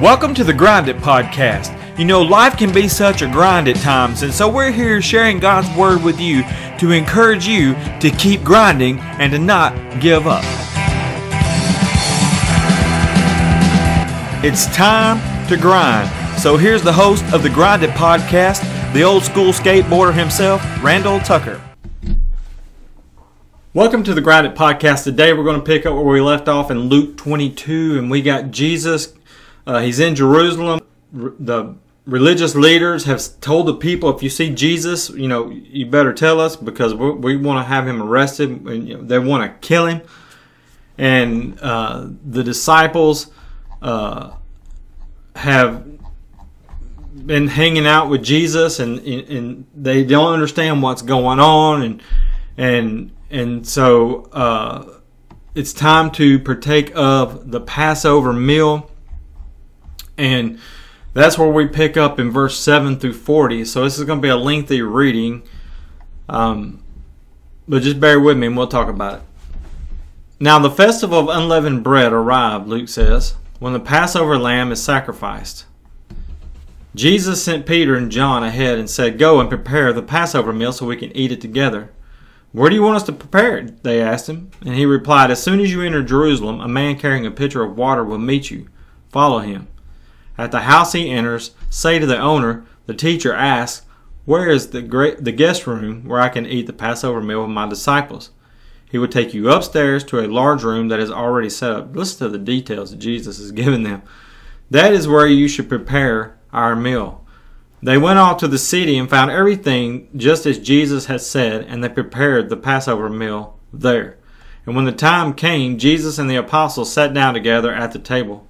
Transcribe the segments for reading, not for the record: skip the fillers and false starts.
Welcome to the Grind It Podcast. You know, life can be such a grind at times, and so we're here sharing God's Word with you to encourage you to keep grinding and to not give up. It's time to grind. So here's the host of the Grind It Podcast, the old school skateboarder himself, Randall Tucker. Welcome to the Grind It Podcast. Today we're going to pick up where we left off in Luke 22, and we got Jesus. He's in Jerusalem. The religious leaders have told the people, if you see Jesus, you know, you better tell us because we want to have him arrested. And, you know, they want to kill him. And the disciples have been hanging out with Jesus, and they don't understand what's going on. And so it's time to partake of the Passover meal. And that's where we pick up in verse 7 through 40. So this is going to be a lengthy reading. But just bear with me and we'll talk about it. Now the festival of unleavened bread arrived, Luke says, when the Passover lamb is sacrificed. Jesus sent Peter and John ahead and said, "Go and prepare the Passover meal so we can eat it together." "Where do you want us to prepare it?" they asked him. And he replied, "As soon as you enter Jerusalem, a man carrying a pitcher of water will meet you. Follow him. At the house he enters, say to the owner, 'The teacher asks, where is the guest room where I can eat the Passover meal with my disciples?' He will take you upstairs to a large room that is already set up." Listen to the details that Jesus has given them. "That is where you should prepare our meal." They went off to the city and found everything just as Jesus had said, and they prepared the Passover meal there. And when the time came, Jesus and the apostles sat down together at the table.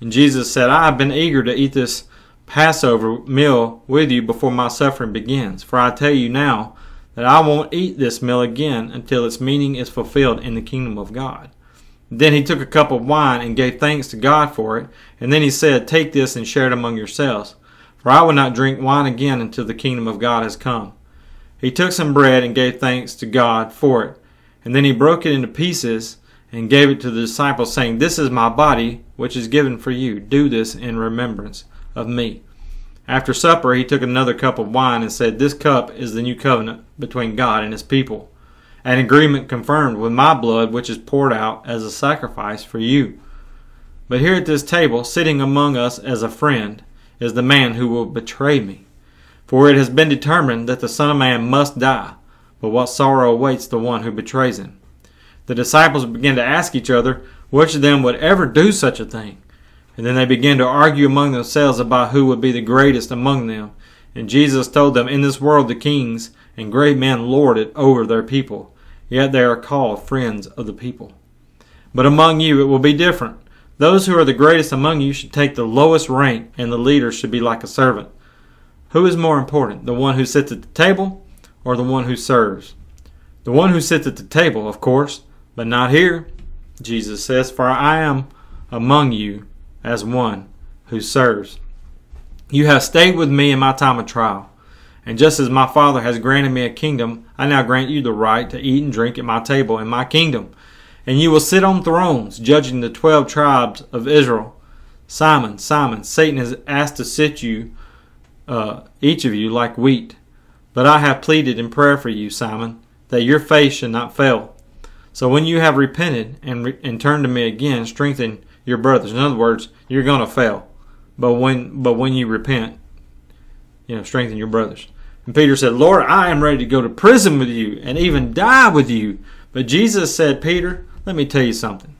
And Jesus said, "I have been eager to eat this Passover meal with you before my suffering begins. For I tell you now that I won't eat this meal again until its meaning is fulfilled in the kingdom of God." Then he took a cup of wine and gave thanks to God for it. And then he said, "Take this and share it among yourselves. For I will not drink wine again until the kingdom of God has come." He took some bread and gave thanks to God for it. And then he broke it into pieces and gave it to the disciples, saying, "This is my body, which is given for you. Do this in remembrance of me." After supper, he took another cup of wine and said, "This cup is the new covenant between God and his people, an agreement confirmed with my blood, which is poured out as a sacrifice for you. But here at this table, sitting among us as a friend, is the man who will betray me. For it has been determined that the Son of Man must die, but what sorrow awaits the one who betrays him." The disciples began to ask each other which of them would ever do such a thing. And then they began to argue among themselves about who would be the greatest among them. And Jesus told them, "In this world the kings and great men lord it over their people, yet they are called friends of the people. But among you it will be different. Those who are the greatest among you should take the lowest rank, and the leader should be like a servant. Who is more important, the one who sits at the table or the one who serves? The one who sits at the table, of course, but not here," Jesus says, "for I am among you as one who serves. You have stayed with me in my time of trial, and just as my Father has granted me a kingdom, I now grant you the right to eat and drink at my table in my kingdom, and you will sit on thrones, judging the 12 tribes of Israel. Simon, Simon, Satan has asked to sift you, each of you, like wheat, but I have pleaded in prayer for you, Simon, that your faith should not fail. So when you have repented and turned to me again, strengthen your brothers." In other words, you're going to fail. But when you repent, you know, strengthen your brothers. And Peter said, "Lord, I am ready to go to prison with you and even die with you." But Jesus said, "Peter, let me tell you something.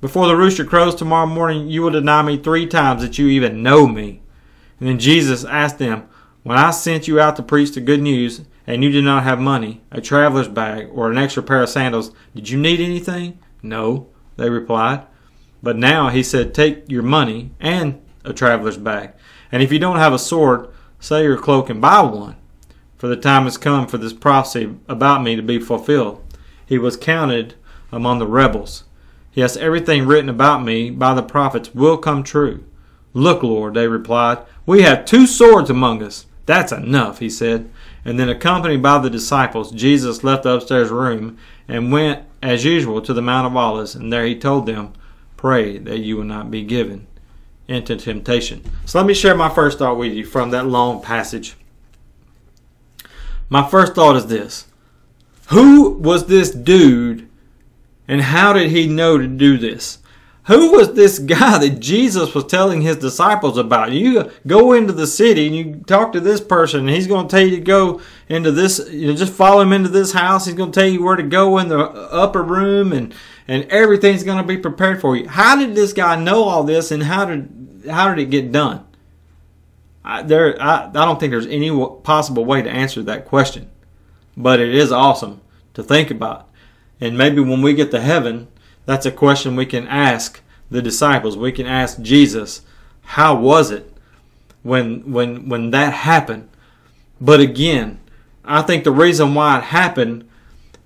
Before the rooster crows tomorrow morning, you will deny me 3 times that you even know me." And then Jesus asked them, "When I sent you out to preach the good news, and you did not have money, a traveler's bag, or an extra pair of sandals, did you need anything?" "No," they replied. "But now," he said, "take your money and a traveler's bag. And if you don't have a sword, sell your cloak and buy one. For the time has come for this prophecy about me to be fulfilled. He was counted among the rebels. Yes, everything written about me by the prophets will come true." "Look, Lord," they replied, "we have 2 swords among us." "That's enough," he said. And then, accompanied by the disciples, Jesus left the upstairs room and went, as usual, to the Mount of Olives. And there he told them, "Pray that you will not be given into temptation. So let me share my first thought with you from that long passage. My first thought is this. Who was this dude and how did he know to do this? Who was this guy that Jesus was telling his disciples about? You go into the city and you talk to this person and he's going to tell you to go into this, you know, just follow him into this house. He's going to tell you where to go in the upper room and everything's going to be prepared for you. How did this guy know all this and how did it get done? I don't think there's any possible way to answer that question. But it is awesome to think about. And maybe when we get to heaven, that's a question we can ask the disciples. We can ask Jesus, how was it when that happened? But again, I think the reason why it happened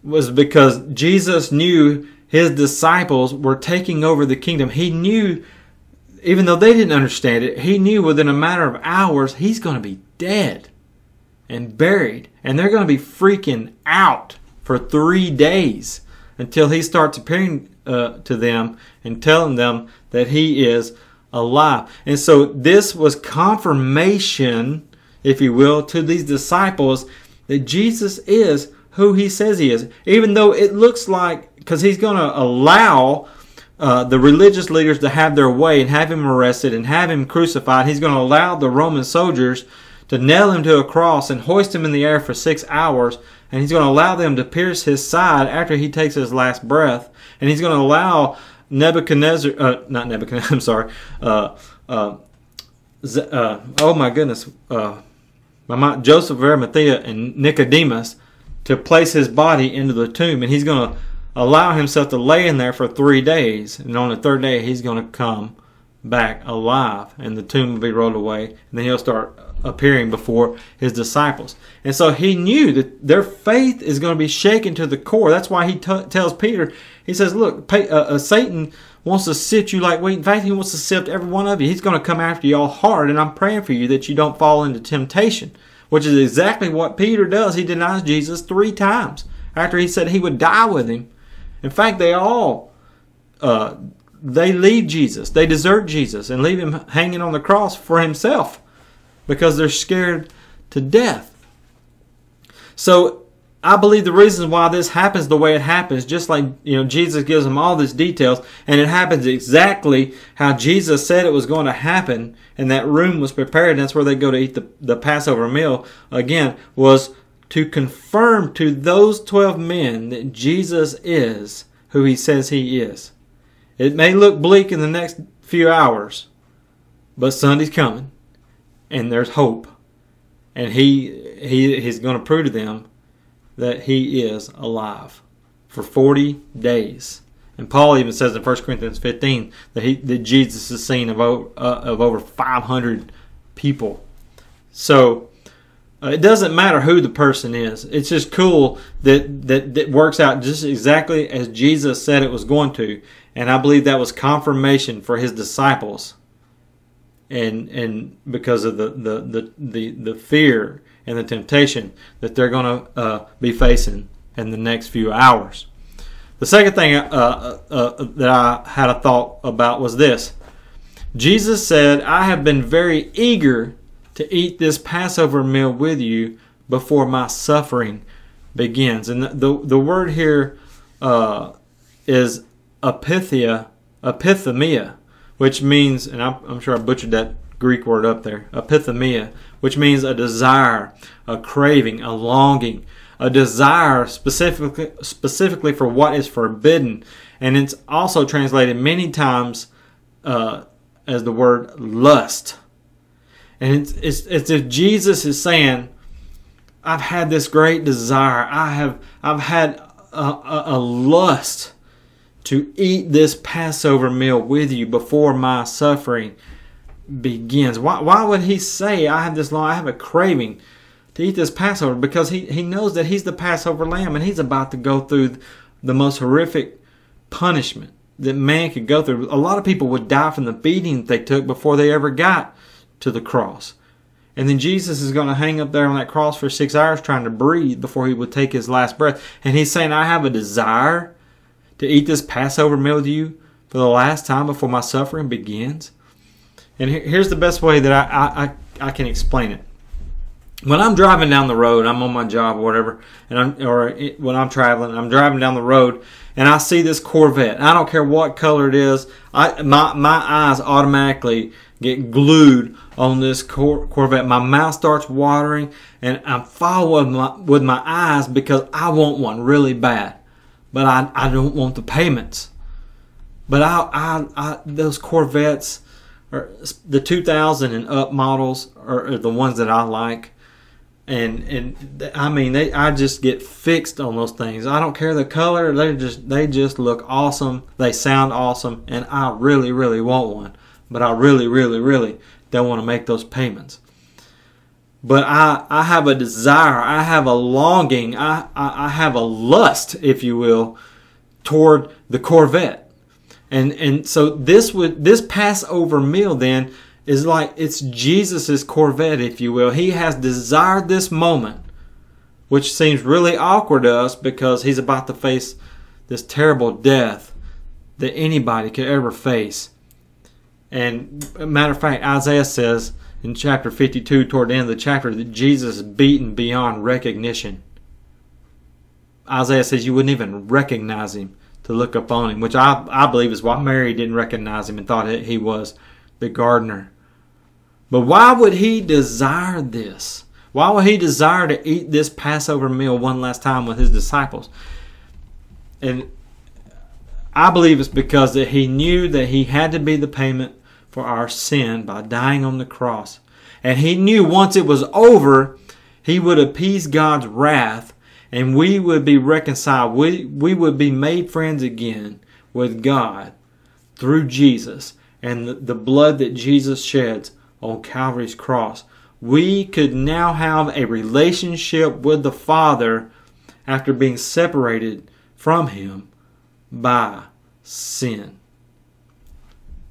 was because Jesus knew his disciples were taking over the kingdom. He knew, even though they didn't understand it, he knew within a matter of hours he's going to be dead and buried. And they're going to be freaking out for 3 days until he starts appearing to them and telling them that he is alive. And so this was confirmation, if you will, to these disciples that Jesus is who he says he is. Even though it looks like, because he's going to allow the religious leaders to have their way and have him arrested and have him crucified. He's going to allow the Roman soldiers to nail him to a cross and hoist him in the air for 6 hours. And he's going to allow them to pierce his side after he takes his last breath. And he's going to allow Joseph of Arimathea and Nicodemus to place his body into the tomb. And he's going to allow himself to lay in there for 3 days. And on the third day, he's going to come back alive. And the tomb will be rolled away. And then he'll start appearing before his disciples. And so he knew that their faith is going to be shaken to the core. That's why he tells Peter, he says, look, Satan wants to sift you like wheat. In fact, he wants to sift every one of you. He's going to come after you all hard, and I'm praying for you that you don't fall into temptation, which is exactly what Peter does. He denies Jesus 3 times after he said he would die with him. In fact, they all they leave Jesus. They desert Jesus and leave him hanging on the cross for himself, because they're scared to death. So I believe the reason why this happens the way it happens, just like, you know, Jesus gives them all these details, and it happens exactly how Jesus said it was going to happen, and that room was prepared, and that's where they go to eat the Passover meal, again, was to confirm to those 12 men that Jesus is who he says he is. It may look bleak in the next few hours, but Sunday's coming. And there's hope. And he's going to prove to them that he is alive for 40 days. And Paul even says in 1 Corinthians 15 that Jesus is seen of over 500 people. So it doesn't matter who the person is. It's just cool that works out just exactly as Jesus said it was going to. And I believe that was confirmation for his disciples. And because of the fear and the temptation that they're going to be facing in the next few hours. The second thing that I had a thought about was this. Jesus said, I have been very eager to eat this Passover meal with you before my suffering begins. And the word here is epithymia. Which means, and I'm sure I butchered that Greek word up there, epithymia, which means a desire, a craving, a longing, a desire specifically for what is forbidden. And it's also translated many times as the word lust. And it's as if Jesus is saying, I've had this great desire. I've had a lust to eat this Passover meal with you before my suffering begins. Why would he say, I have a craving to eat this Passover? Because he knows that he's the Passover lamb and he's about to go through the most horrific punishment that man could go through. A lot of people would die from the beating that they took before they ever got to the cross. And then Jesus is going to hang up there on that cross for 6 hours trying to breathe before he would take his last breath. And he's saying, I have a desire to eat this Passover meal with you for the last time before my suffering begins. And here's the best way that I can explain it. When I'm driving down the road, I'm on my job or whatever, when I'm traveling, I'm driving down the road, and I see this Corvette. I don't care what color it is. My eyes automatically get glued on this Corvette. My mouth starts watering, and I'm following with my eyes because I want one really bad. But I don't want the payments. But those Corvettes, or the 2000 and up models, are the ones that I like. And I mean, I just get fixed on those things. I don't care the color. They just look awesome. They sound awesome, and I really, really want one. But I really, really, really don't want to make those payments. But I have a desire. I have a longing. I have a lust, if you will, toward the Corvette. And so this Passover meal then is like, it's Jesus's Corvette, if you will. He has desired this moment, which seems really awkward to us because he's about to face this terrible death that anybody could ever face. And a matter of fact, Isaiah says in chapter 52, toward the end of the chapter, that Jesus is beaten beyond recognition. Isaiah says you wouldn't even recognize him to look upon him, which I believe is why Mary didn't recognize him and thought he was the gardener. But why would he desire this? Why would he desire to eat this Passover meal one last time with his disciples? And I believe it's because that he knew that he had to be the payment for our sin by dying on the cross. And he knew once it was over, he would appease God's wrath, and we would be reconciled. We would be made friends again with God through Jesus and the blood that Jesus sheds on Calvary's cross. We could now have a relationship with the Father after being separated from him by sin.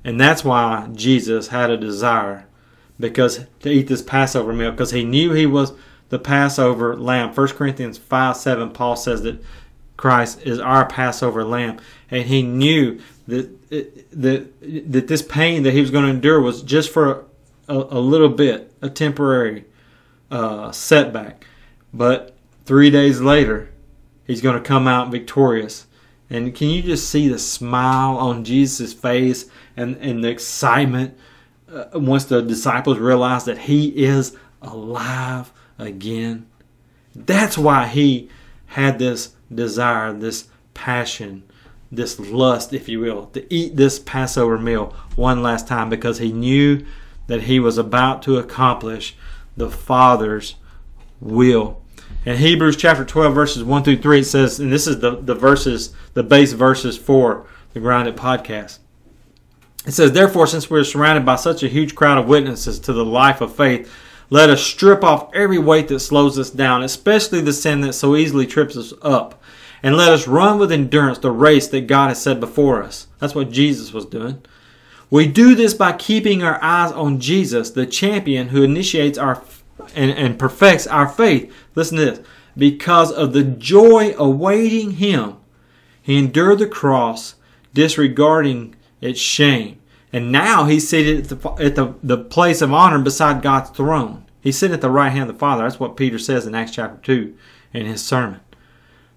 And that's why Jesus had a desire to eat this Passover meal, because he knew he was the Passover lamb. 1 Corinthians 5:7, Paul says that Christ is our Passover lamb. And he knew that this pain that he was going to endure was just for a little bit, a temporary setback. But 3 days later, he's going to come out victorious. And can you just see the smile on Jesus' face and the excitement once the disciples realize that he is alive again? That's why he had this desire, this passion, this lust, if you will, to eat this Passover meal one last time, because he knew that he was about to accomplish the Father's will. In Hebrews chapter 12, verses 1 through 3, it says, and this is the verses, the base verses for the Grounded podcast. It says, "Therefore, since we are surrounded by such a huge crowd of witnesses to the life of faith, let us strip off every weight that slows us down, especially the sin that so easily trips us up. And let us run with endurance the race that God has set before us." That's what Jesus was doing. "We do this by keeping our eyes on Jesus, the champion who initiates our and perfects our faith." Listen to this. "Because of the joy awaiting him, he endured the cross, disregarding its shame. And now he's seated at the place of honor beside God's throne." He's sitting at the right hand of the Father. That's what Peter says in Acts chapter 2 in his sermon.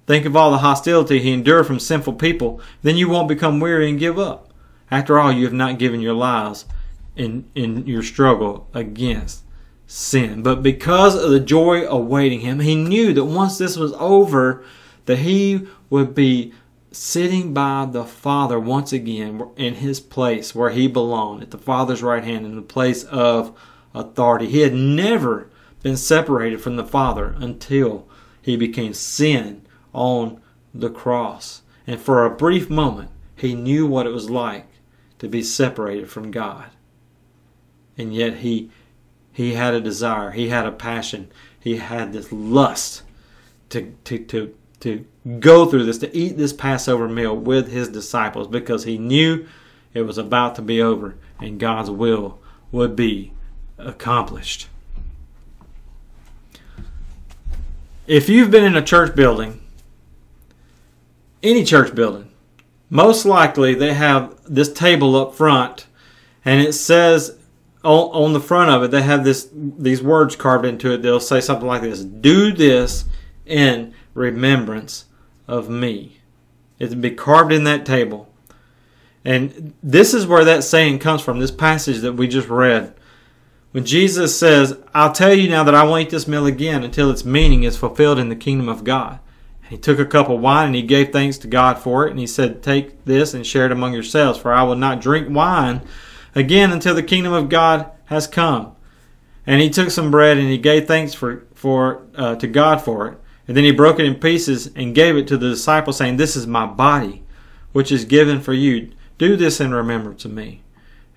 "Think of all the hostility he endured from sinful people. Then you won't become weary and give up. After all, you have not given your lives in your struggle against sin." But because of the joy awaiting him, he knew that once this was over, that he would be sitting by the Father once again in his place where he belonged, at the Father's right hand, in the place of authority. He had never been separated from the Father until he became sin on the cross. And for a brief moment, he knew what it was like to be separated from God. And yet he had a desire. He had a passion. He had this lust to go through this, to eat this Passover meal with his disciples, because he knew it was about to be over and God's will would be accomplished. If you've been in a church building, any church building, most likely they have this table up front, and it says on the front of it, they have these words carved into it. They'll say something like this: "Do this in remembrance of me." It'll be carved in that table. And this is where that saying comes from, this passage that we just read. When Jesus says, "I'll tell you now that I won't eat this meal again until its meaning is fulfilled in the kingdom of God." He took a cup of wine and he gave thanks to God for it. And he said, "Take this and share it among yourselves, for I will not drink wine again until the kingdom of God has come." And he took some bread and he gave thanks to God for it. And then he broke it in pieces and gave it to the disciples, saying, "This is my body, which is given for you. Do this in remembrance of me."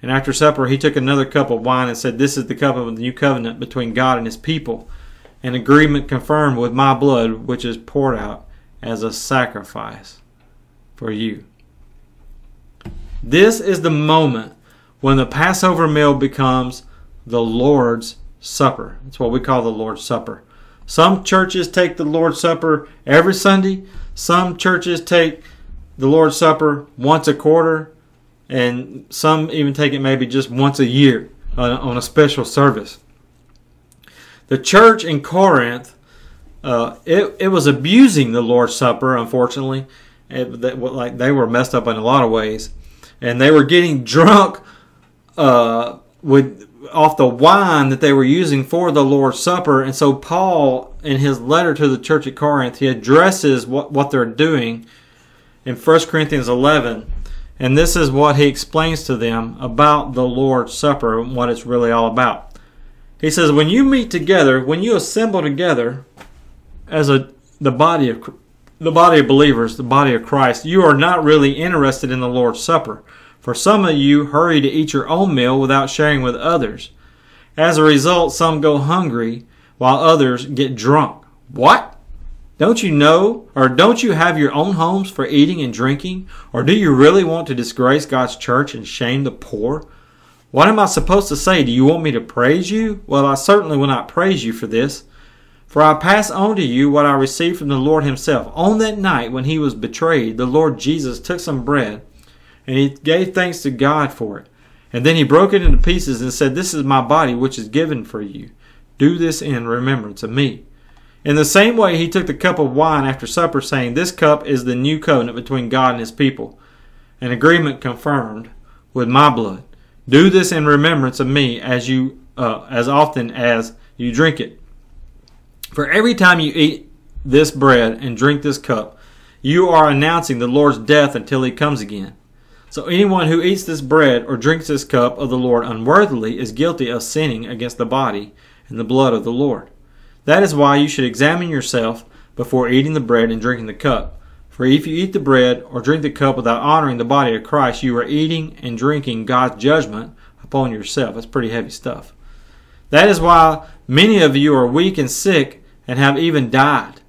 And after supper, he took another cup of wine and said, "This is the cup of the new covenant between God and his people, an agreement confirmed with my blood, which is poured out as a sacrifice for you." This is the moment when the Passover meal becomes the Lord's Supper. It's what we call the Lord's Supper. Some churches take the Lord's Supper every Sunday. Some churches take the Lord's Supper once a quarter, and some even take it maybe just once a year on a special service. The church in Corinth, it was abusing the Lord's Supper, unfortunately. They were messed up in a lot of ways, and they were getting drunk off the wine that they were using for the Lord's Supper. And so Paul, in his letter to the church at Corinth, he addresses what they're doing in 1 Corinthians 11. And this is what he explains to them about the Lord's Supper and what it's really all about. He says, "When you meet together, when you assemble together as the body of believers, the body of Christ, you are not really interested in the Lord's Supper. For some of you hurry to eat your own meal without sharing with others. As a result, some go hungry while others get drunk. What? Don't you know, or don't you have your own homes for eating and drinking? Or do you really want to disgrace God's church and shame the poor? What am I supposed to say? Do you want me to praise you? Well, I certainly will not praise you for this. For I pass on to you what I received from the Lord himself. On that night when he was betrayed, the Lord Jesus took some bread, and he gave thanks to God for it. And then he broke it into pieces and said, 'This is my body, which is given for you. Do this in remembrance of me.' In the same way, he took the cup of wine after supper, saying, 'This cup is the new covenant between God and his people, an agreement confirmed with my blood. Do this in remembrance of me as often as you drink it. For every time you eat this bread and drink this cup, you are announcing the Lord's death until he comes again. So anyone who eats this bread or drinks this cup of the Lord unworthily is guilty of sinning against the body and the blood of the Lord. That is why you should examine yourself before eating the bread and drinking the cup. For if you eat the bread or drink the cup without honoring the body of Christ, you are eating and drinking God's judgment upon yourself." That's pretty heavy stuff. "That is why many of you are weak and sick and have even died.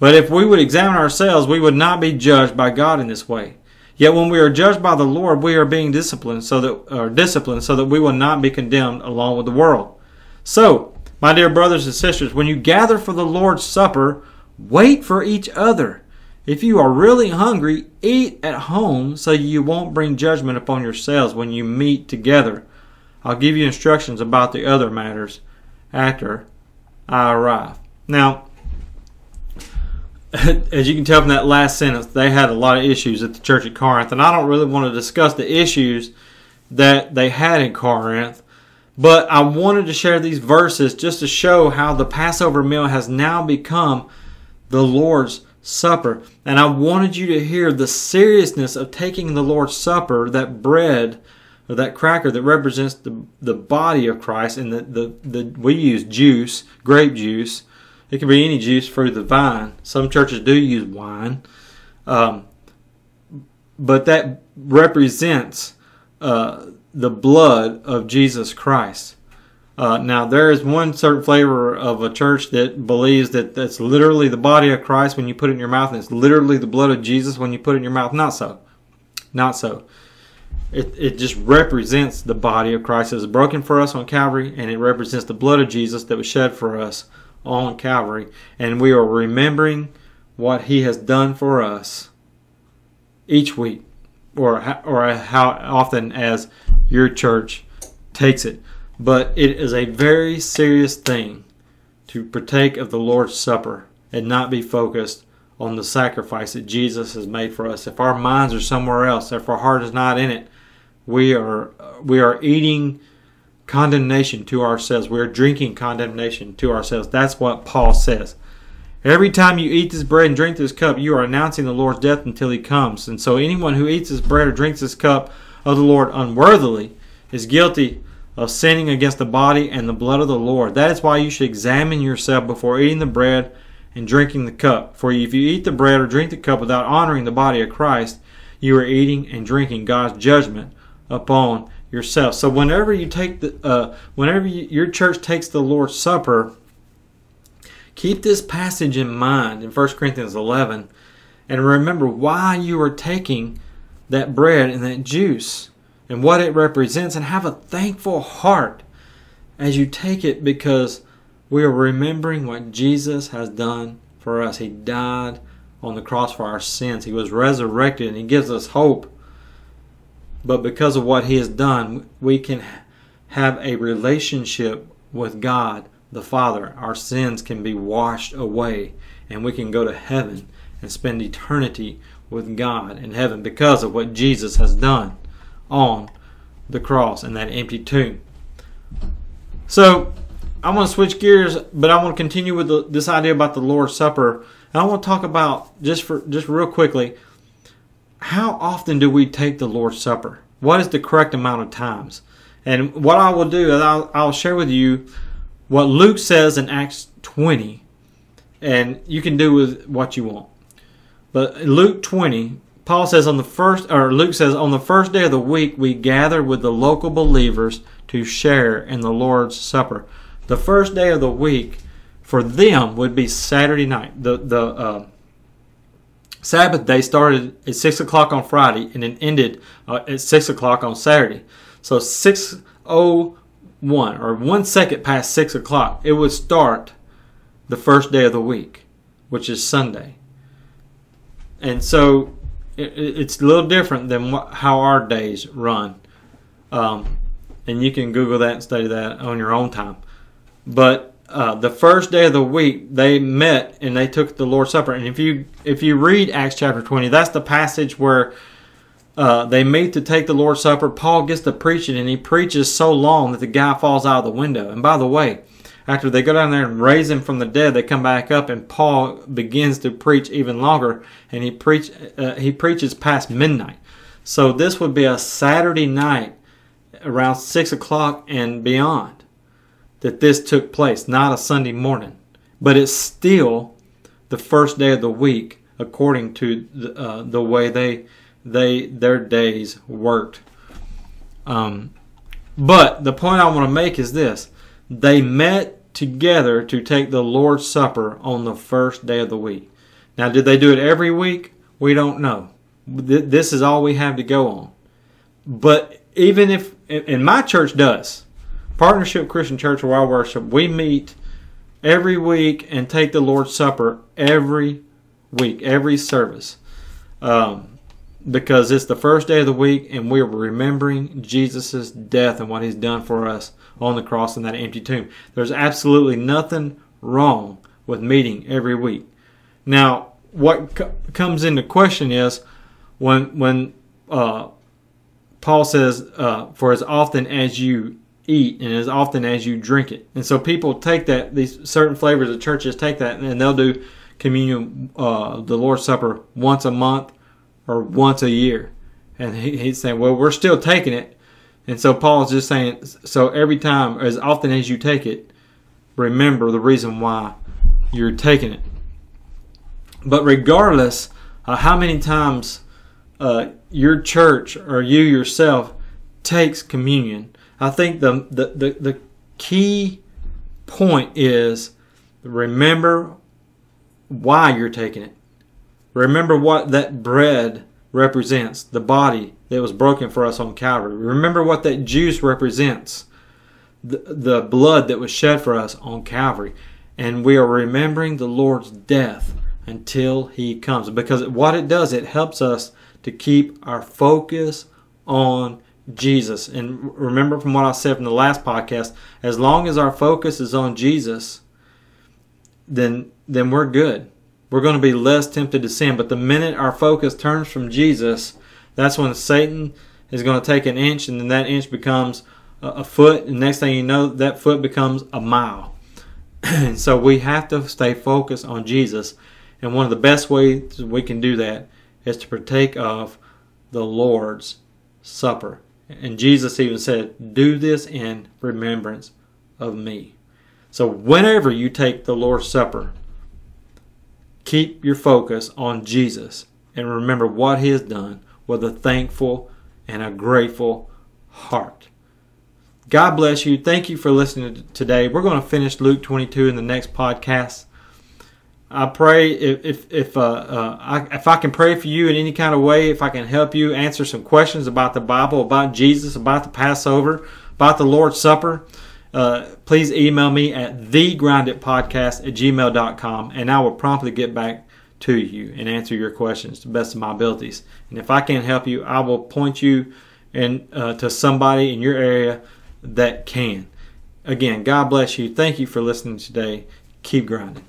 But if we would examine ourselves, we would not be judged by God in this way. Yet when we are judged by the Lord, we are being disciplined so that we will not be condemned along with the world. So, my dear brothers and sisters, when you gather for the Lord's Supper, wait for each other. If you are really hungry, eat at home so you won't bring judgment upon yourselves when you meet together. I'll give you instructions about the other matters after I arrive." Now, as you can tell from that last sentence, they had a lot of issues at the church at Corinth, and I don't really want to discuss the issues that they had in Corinth. But I wanted to share these verses just to show how the Passover meal has now become the Lord's Supper. And I wanted you to hear the seriousness of taking the Lord's Supper, that bread or that cracker that represents the body of Christ, and we use juice, grape juice. It can be any juice through the vine. Some churches do use wine. But that represents the blood of Jesus Christ. Now, there is one certain flavor of a church that believes that that's literally the body of Christ when you put it in your mouth, and it's literally the blood of Jesus when you put it in your mouth. Not so. Not so. It just represents the body of Christ that was broken for us on Calvary, and it represents the blood of Jesus that was shed for us on Calvary. And we are remembering what he has done for us each week, or how often as your church takes it. But it is a very serious thing to partake of the Lord's Supper and not be focused on the sacrifice that Jesus has made for us. If our minds are somewhere else, if our heart is not in it, we are eating condemnation to ourselves. We are drinking condemnation to ourselves. That's what Paul says. Every time you eat this bread and drink this cup, you are announcing the Lord's death until he comes. And so anyone who eats this bread or drinks this cup of the Lord unworthily is guilty of sinning against the body and the blood of the Lord. That is why you should examine yourself before eating the bread and drinking the cup. For if you eat the bread or drink the cup without honoring the body of Christ, you are eating and drinking God's judgment upon yourself. So whenever you take your church takes the Lord's Supper, keep this passage in mind in 1 Corinthians 11, and remember why you are taking that bread and that juice and what it represents, and have a thankful heart as you take it, because we are remembering what Jesus has done for us. He died on the cross for our sins. He was resurrected, and he gives us hope. But because of what he has done, we can have a relationship with God the Father. Our sins can be washed away, and we can go to heaven and spend eternity with God in heaven because of what Jesus has done on the cross and that empty tomb. So I want to switch gears, but I want to continue with this idea about the Lord's Supper. And I want to talk about, just real quickly, how often do we take the Lord's Supper? What is the correct amount of times? And what I will do is I'll share with you what Luke says in Acts 20, and you can do with what you want. But Luke 20, Luke says, on the first day of the week, we gathered with the local believers to share in the Lord's Supper. The first day of the week for them would be Saturday night. The Sabbath day started at 6 o'clock on Friday and then ended at 6 o'clock on Saturday. So 6:01, or 1 second past 6 o'clock, it would start the first day of the week, which is Sunday. And so it's a little different than how our days run. And you can Google that and study that on your own time. But the first day of the week, they met and they took the Lord's Supper. And if you read Acts chapter 20, that's the passage where they meet to take the Lord's Supper. Paul gets to preaching, and he preaches so long that the guy falls out of the window. And by the way, after they go down there and raise him from the dead, they come back up, and Paul begins to preach even longer, and he preaches past midnight. So this would be a Saturday night around 6 o'clock and beyond that this took place, not a Sunday morning. But it's still the first day of the week according to the way their days worked. But the point I want to make is this. They met together to take the Lord's Supper on the first day of the week. Now, did they do it every week? We don't know. This is all we have to go on. But even if, and my church does, Partnership Christian Church, where I worship, we meet every week and take the Lord's Supper every week, every service, because it's the first day of the week, and we are remembering Jesus' death and what he's done for us on the cross in that empty tomb. There's absolutely nothing wrong with meeting every week. Now, what comes into question is when Paul says, for as often as you eat and as often as you drink it. And so people take that, these certain flavors of churches take that, and they'll do communion, the Lord's Supper, once a month or once a year. And he's saying, well, we're still taking it. And so Paul's just saying, so every time, as often as you take it, remember the reason why you're taking it. But regardless of how many times your church or you yourself takes communion, I think the key point is remember why you're taking it. Remember what that bread represents, the body that was broken for us on Calvary. Remember what that juice represents, the blood that was shed for us on Calvary. And we are remembering the Lord's death until he comes. Because what it does, it helps us to keep our focus on Jesus. And remember from what I said from the last podcast, as long as our focus is on Jesus, then we're good. We're going to be less tempted to sin. But the minute our focus turns from Jesus, that's when Satan is going to take an inch, and then that inch becomes a foot, and next thing you know, that foot becomes a mile. And so we have to stay focused on Jesus. And one of the best ways we can do that is to partake of the Lord's Supper. And Jesus even said, "Do this in remembrance of me." So whenever you take the Lord's Supper, keep your focus on Jesus and remember what He has done with a thankful and a grateful heart. God bless you. Thank you for listening today. We're going to finish Luke 22 in the next podcast. I pray if I can pray for you in any kind of way, if I can help you answer some questions about the Bible, about Jesus, about the Passover, about the Lord's Supper, please email me at thegrinditpodcast@gmail.com, and I will promptly get back to you and answer your questions to the best of my abilities. And if I can't help you, I will point you to somebody in your area that can. Again, God bless you. Thank you for listening today. Keep grinding.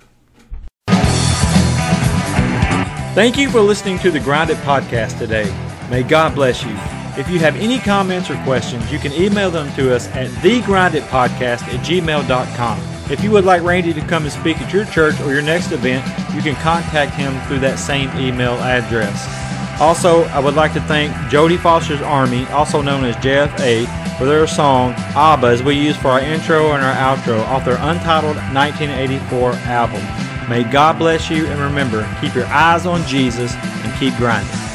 Thank you for listening to the Grind It Podcast today. May God bless you. If you have any comments or questions, you can email them to us at thegrinditpodcast@gmail.com. If you would like Randy to come and speak at your church or your next event, you can contact him through that same email address. Also, I would like to thank Jody Foster's Army, also known as JFA, for their song, "Abba," as we use for our intro and our outro off their untitled 1984 album. May God bless you, and remember, keep your eyes on Jesus and keep grinding.